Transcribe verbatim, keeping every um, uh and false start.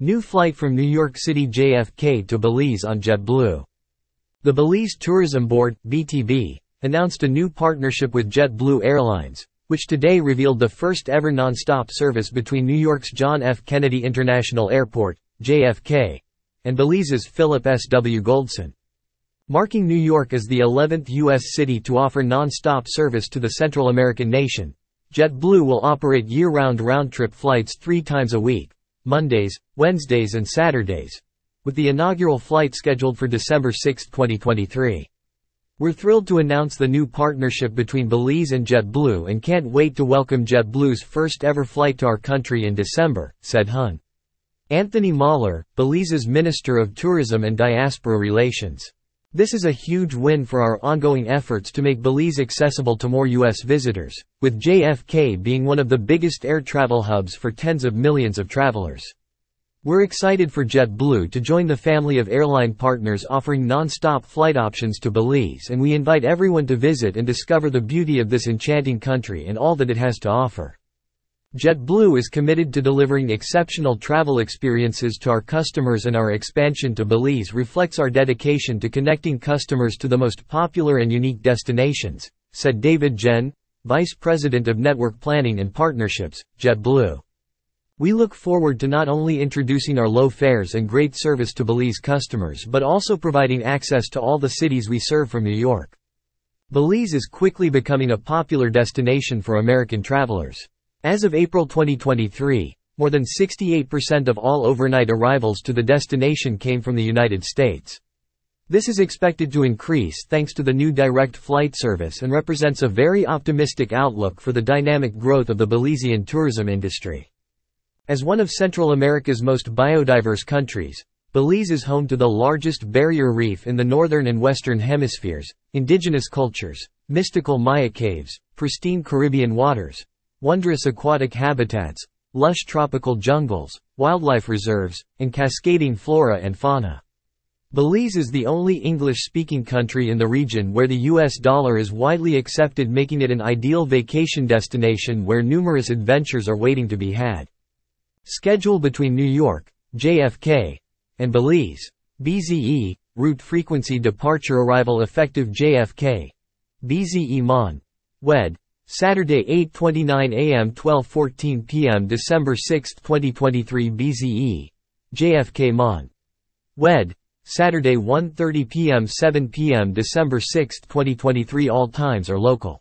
New flight from New York City J F K to Belize on JetBlue. The Belize Tourism Board, B T B, announced a new partnership with JetBlue Airlines, which today revealed the first-ever non-stop service between New York's John F. Kennedy International Airport, J F K, and Belize's Philip S W Goldson, marking New York as the eleventh U S city to offer non-stop service to the Central American nation. JetBlue will operate year-round round-trip flights three times a week, Mondays, Wednesdays and Saturdays, with the inaugural flight scheduled for December sixth, twenty twenty-three. "We're thrilled to announce the new partnership between Belize and JetBlue and can't wait to welcome JetBlue's first ever flight to our country in December," said Hon. Anthony Mahler, Belize's Minister of Tourism and Diaspora Relations. "This is a huge win for our ongoing efforts to make Belize accessible to more U S visitors, with J F K being one of the biggest air travel hubs for tens of millions of travelers. We're excited for JetBlue to join the family of airline partners offering non-stop flight options to Belize, and we invite everyone to visit and discover the beauty of this enchanting country and all that it has to offer. JetBlue is committed to delivering exceptional travel experiences to our customers, and our expansion to Belize reflects our dedication to connecting customers to the most popular and unique destinations," said David Jen, Vice President of Network Planning and Partnerships, JetBlue. "We look forward to not only introducing our low fares and great service to Belize customers but also providing access to all the cities we serve from New York." Belize is quickly becoming a popular destination for American travelers. As of April twenty twenty-three, more than sixty-eight percent of all overnight arrivals to the destination came from the United States. This is expected to increase thanks to the new direct flight service and represents a very optimistic outlook for the dynamic growth of the Belizean tourism industry. As one of Central America's most biodiverse countries, Belize is home to the largest barrier reef in the northern and western hemispheres, indigenous cultures, mystical Maya caves, pristine Caribbean waters, wondrous aquatic habitats, lush tropical jungles, wildlife reserves, and cascading flora and fauna. Belize is the only English-speaking country in the region where the U S dollar is widely accepted, making it an ideal vacation destination where numerous adventures are waiting to be had. Schedule between New York, J F K, and Belize, B Z E, route frequency departure arrival effective J F K, B Z E Mon, Wed, Saturday eight twenty-nine a m twelve fourteen p m December sixth, twenty twenty-three B Z E, J F K Mon, Wed, Saturday one thirty p m seven p m December sixth, twenty twenty-three All times are local.